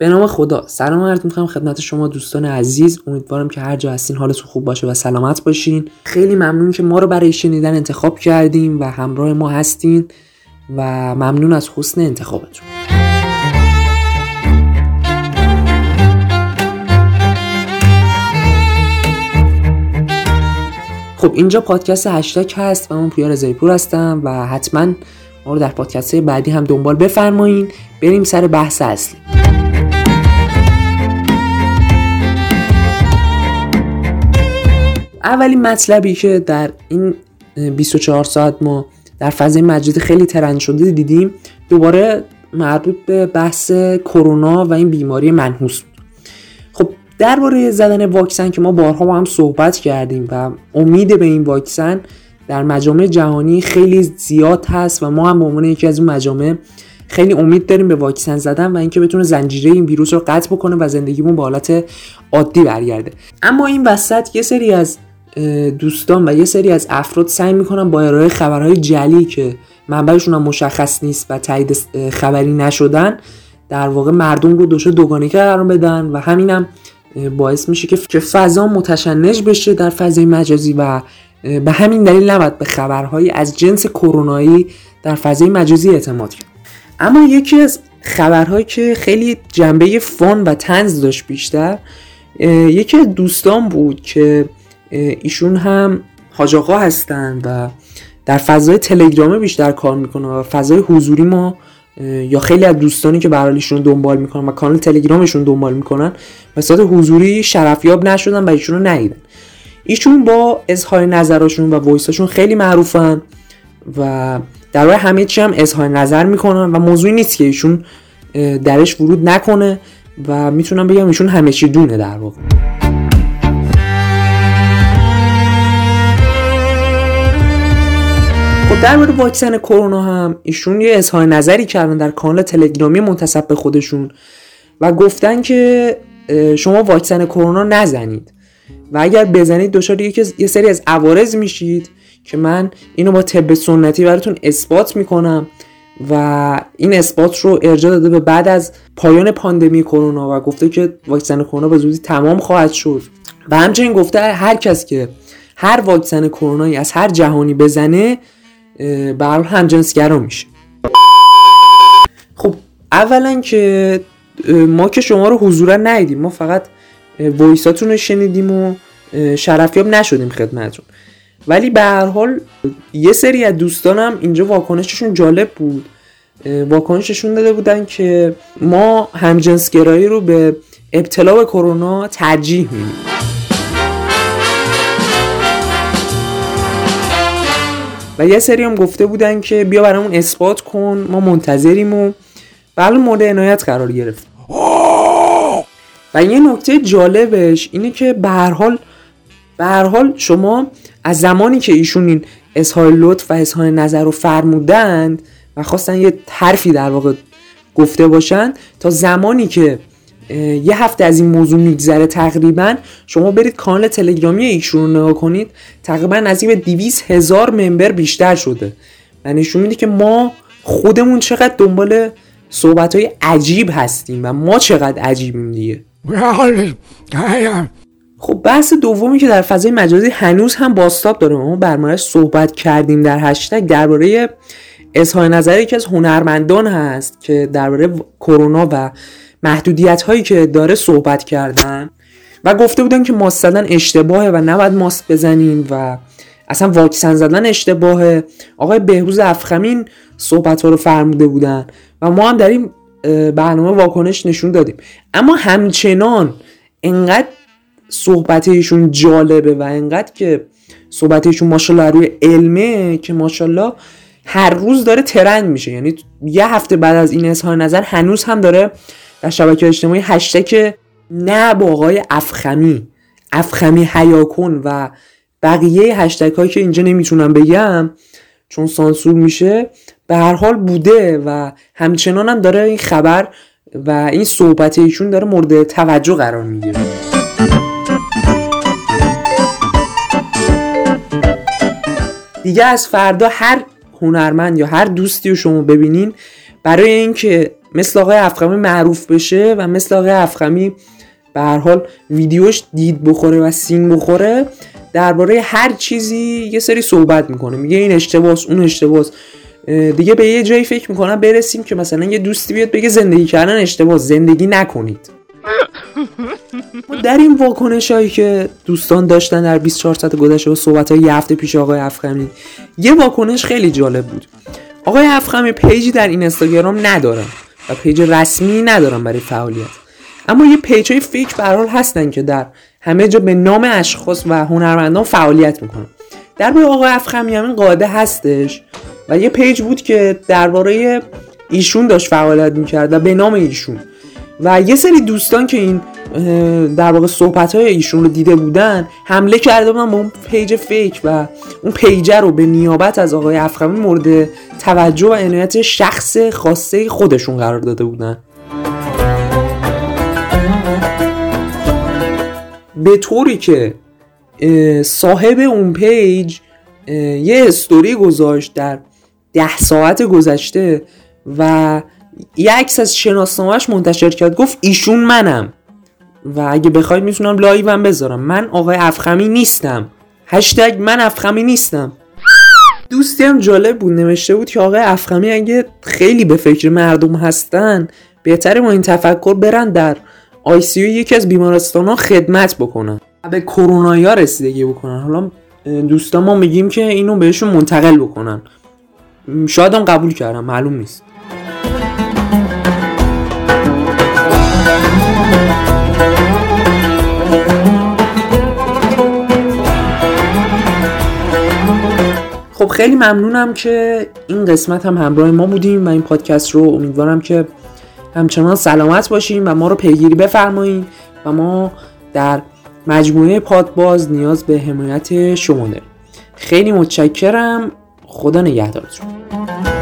به نام خدا، سلام عرض می‌کنم خدمت شما دوستان عزیز. امیدوارم که هر جا هستین حالتون خوب باشه و سلامت باشین. خیلی ممنون که ما رو برای شنیدن انتخاب کردیم و همراه ما هستین و ممنون از حسن انتخابتون. خب اینجا پادکست هشتگ هست و من پویار زایپور هستم و حتما ما رو در پادکست بعدی هم دنبال بفرمایین. بریم سر بحث اصلی. اولین مطلبی که در این 24 ساعت ما در فضای مجازی خیلی ترند شده دیدیم، دوباره مربوط به بحث کرونا و این بیماری منحوس بود. خب درباره زدن واکسن که ما بارها با هم صحبت کردیم و امید به این واکسن در مجامع جهانی خیلی زیاد هست و ما هم به عنوان یکی از اون مجامع خیلی امید داریم به واکسن زدن و اینکه بتونه زنجیره این ویروس رو قطع بکنه و زندگیمون به حالت عادی برگرده. اما این وسط یه سری از دوستان و یه سری از افراد سعی میکنن با ارائه خبرهای جعلی که منبعشون هم مشخص نیست و تایید خبری نشدن در واقع مردم رو دچار دوگانگی قرار بدن و همینم باعث میشه که فضا متشنج بشه در فضای مجازی و به همین دلیل نباید به خبرهای از جنس کرونایی در فضای مجازی اعتماد کرد. اما یکی از خبرهایی که خیلی جنبه فان و طنز داشت بیشتر، یکی از دوستان بود که ایشون هم حاج آقا هستن و در فضای تلگرام بیشتر کار میکنن و فضای حضوری ما یا خیلی از دوستانی که برایشون دنبال میکنن و کانال تلگرامشون دنبال میکنن بساط حضوری شرفیاب نشدن و ایشون رو ندیدن. ایشون با اظهار نظراشون و وایساشون خیلی معروفن و در واقع همه چی هم اظهار نظر میکنن و موضوعی نیست که ایشون درش ورود نکنه و میتونم بگم ایشون همه چی دونه در واقع. خب درباره واکسن کرونا هم ایشون یه اظهار نظری کردن در کانال تلگرامی منتسب به خودشون و گفتن که شما واکسن کرونا نزنید و اگر بزنید دچار یه سری از عوارض میشید که من اینو با طب سنتی براتون اثبات میکنم و این اثبات رو ارجاع داده به بعد از پایان پاندمی کرونا و گفته که واکسن کرونا به زودی تمام خواهد شد و همچنین گفته هر کس که هر واکسن کرونایی از هر جهانی بزنه برای همجنسگرا میشه. خب اولا که ما که شما رو حضورا ندیدیم، ما فقط وایساتون رو شنیدیم و شرفیاب نشدیم خدمتتون، ولی به هر حال یه سری از دوستانم اینجا واکنششون جالب بود. واکنششون داده بودن که ما همجنسگرایی رو به ابتلا به کرونا ترجیح میدیم. و یه سری هم گفته بودن که بیا برامون اثبات کن، ما منتظریم و بله مورد عنایت قرار گرفت. و یه نکته جالبش اینه که به هر حال شما از زمانی که ایشون این اظهار لطف و اظهار نظر رو فرمودند و خواستن یه حرفی در واقع گفته باشن تا زمانی که یه هفته از این موضوع میگذره تقریبا شما برید کانال تلگرامی ایشون رو نگاه کنید، تقریبا نزدیک به 200,000 ممبر بیشتر شده. من نشون میده که ما خودمون چقدر دنبال صحبت‌های عجیب هستیم و ما چقدر عجیبیم دیگه. خب بحث دومی که در فضای مجازی هنوز هم بازتاب داره، ما برمارش صحبت کردیم در هشتگ درباره اظهار نظر یکی از هنرمندان هست که درباره کرونا و محدودیت هایی که داره صحبت کردن و گفته بودن که ماسک زدن اشتباهه و نباید ماسک بزنین و اصلا واکسن زدن اشتباهه. آقای بهروز افخمی صحبت ها رو فرموده بودن و ما هم در این برنامه واکنش نشون دادیم. اما همچنان انقدر صحبتشون جالبه و انقدر که صحبتشون ماشاءالله روی علمه که ماشاءالله هر روز داره ترند میشه، یعنی یه هفته بعد از این اظهار نظر هنوز هم داره در شبکه اجتماعی هشتگ نه با آقای افخمی حیا کن و بقیه هشتگ هایی که اینجا نمیتونم بگم چون سانسور میشه به هر حال بوده و همچنان هم داره این خبر و این صحبت ایشون داره مورد توجه قرار میگیره. دیگه از فردا هر هنرمند یا هر دوستی رو شما ببینین برای اینکه مثل آقای افخمی معروف بشه و مثل آقای افخمی به هر حال ویدیوش دید بخوره و سینگ بخوره، درباره هر چیزی یه سری صحبت میکنه، میگه این اشتباهه اون اشتباهه. دیگه به یه جایی فکر میکنم برسیم که مثلا یه دوستی بیاد بگه زندگی کردن اشتباه، زندگی نکنید. ما در این واکنشایی که دوستان داشتن در 24 ساعت گذشته و صحبت‌های یه هفته پیش آقای افخمی، یه واکنش خیلی جالب بود. آقای افخمی پیجی در اینستاگرام ندارن و پیج رسمی ندارن برای فعالیت، اما یه پیج‌های فیک به هر حال هستن که در همه جا به نام اشخاص و هنرمندان فعالیت میکنن. درباره آقای افخمی همین قاعده هستش و یه پیج بود که درباره ایشون داشت فعالیت میکرد و به نام ایشون، و یه سری دوستان که این در واقع صحبت‌های ایشون رو دیده بودن حمله کرده بودن به اون پیج فیک و اون پیج رو به نیابت از آقای افخمی مورد توجه و عنایت شخص خاصه خودشون قرار داده بودن. به طوری که صاحب اون پیج یه استوری گذاشت در 10 ساعت گذشته و یه عکس از شناسنامه‌اش منتشر کرد، گفت ایشون منم و اگه بخواید میتونم لایوم بذارم، من آقای افخمی نیستم، هشتگ من افخمی نیستم. دوستی هم جالب بود، نوشته بود که آقای افخمی اگه خیلی به فکر مردم هستن بهتره با این تفکر برن در ICU یکی از بیمارستان‌ها خدمت بکنن، به کرونایا رسیدگی بکنن. حالا دوستان ما میگیم که اینو بهشون منتقل بکنن، شاید هم قبول کردن، معلوم نیست. خب خیلی ممنونم که این قسمت هم همراه ما بودیم و این پادکست رو، امیدوارم که همچنان سلامت باشیم و ما رو پیگیری بفرمایید و ما در مجموعه پادباز نیاز به حمایت شما داریم. خیلی متشکرم، خدا نگهدارتون.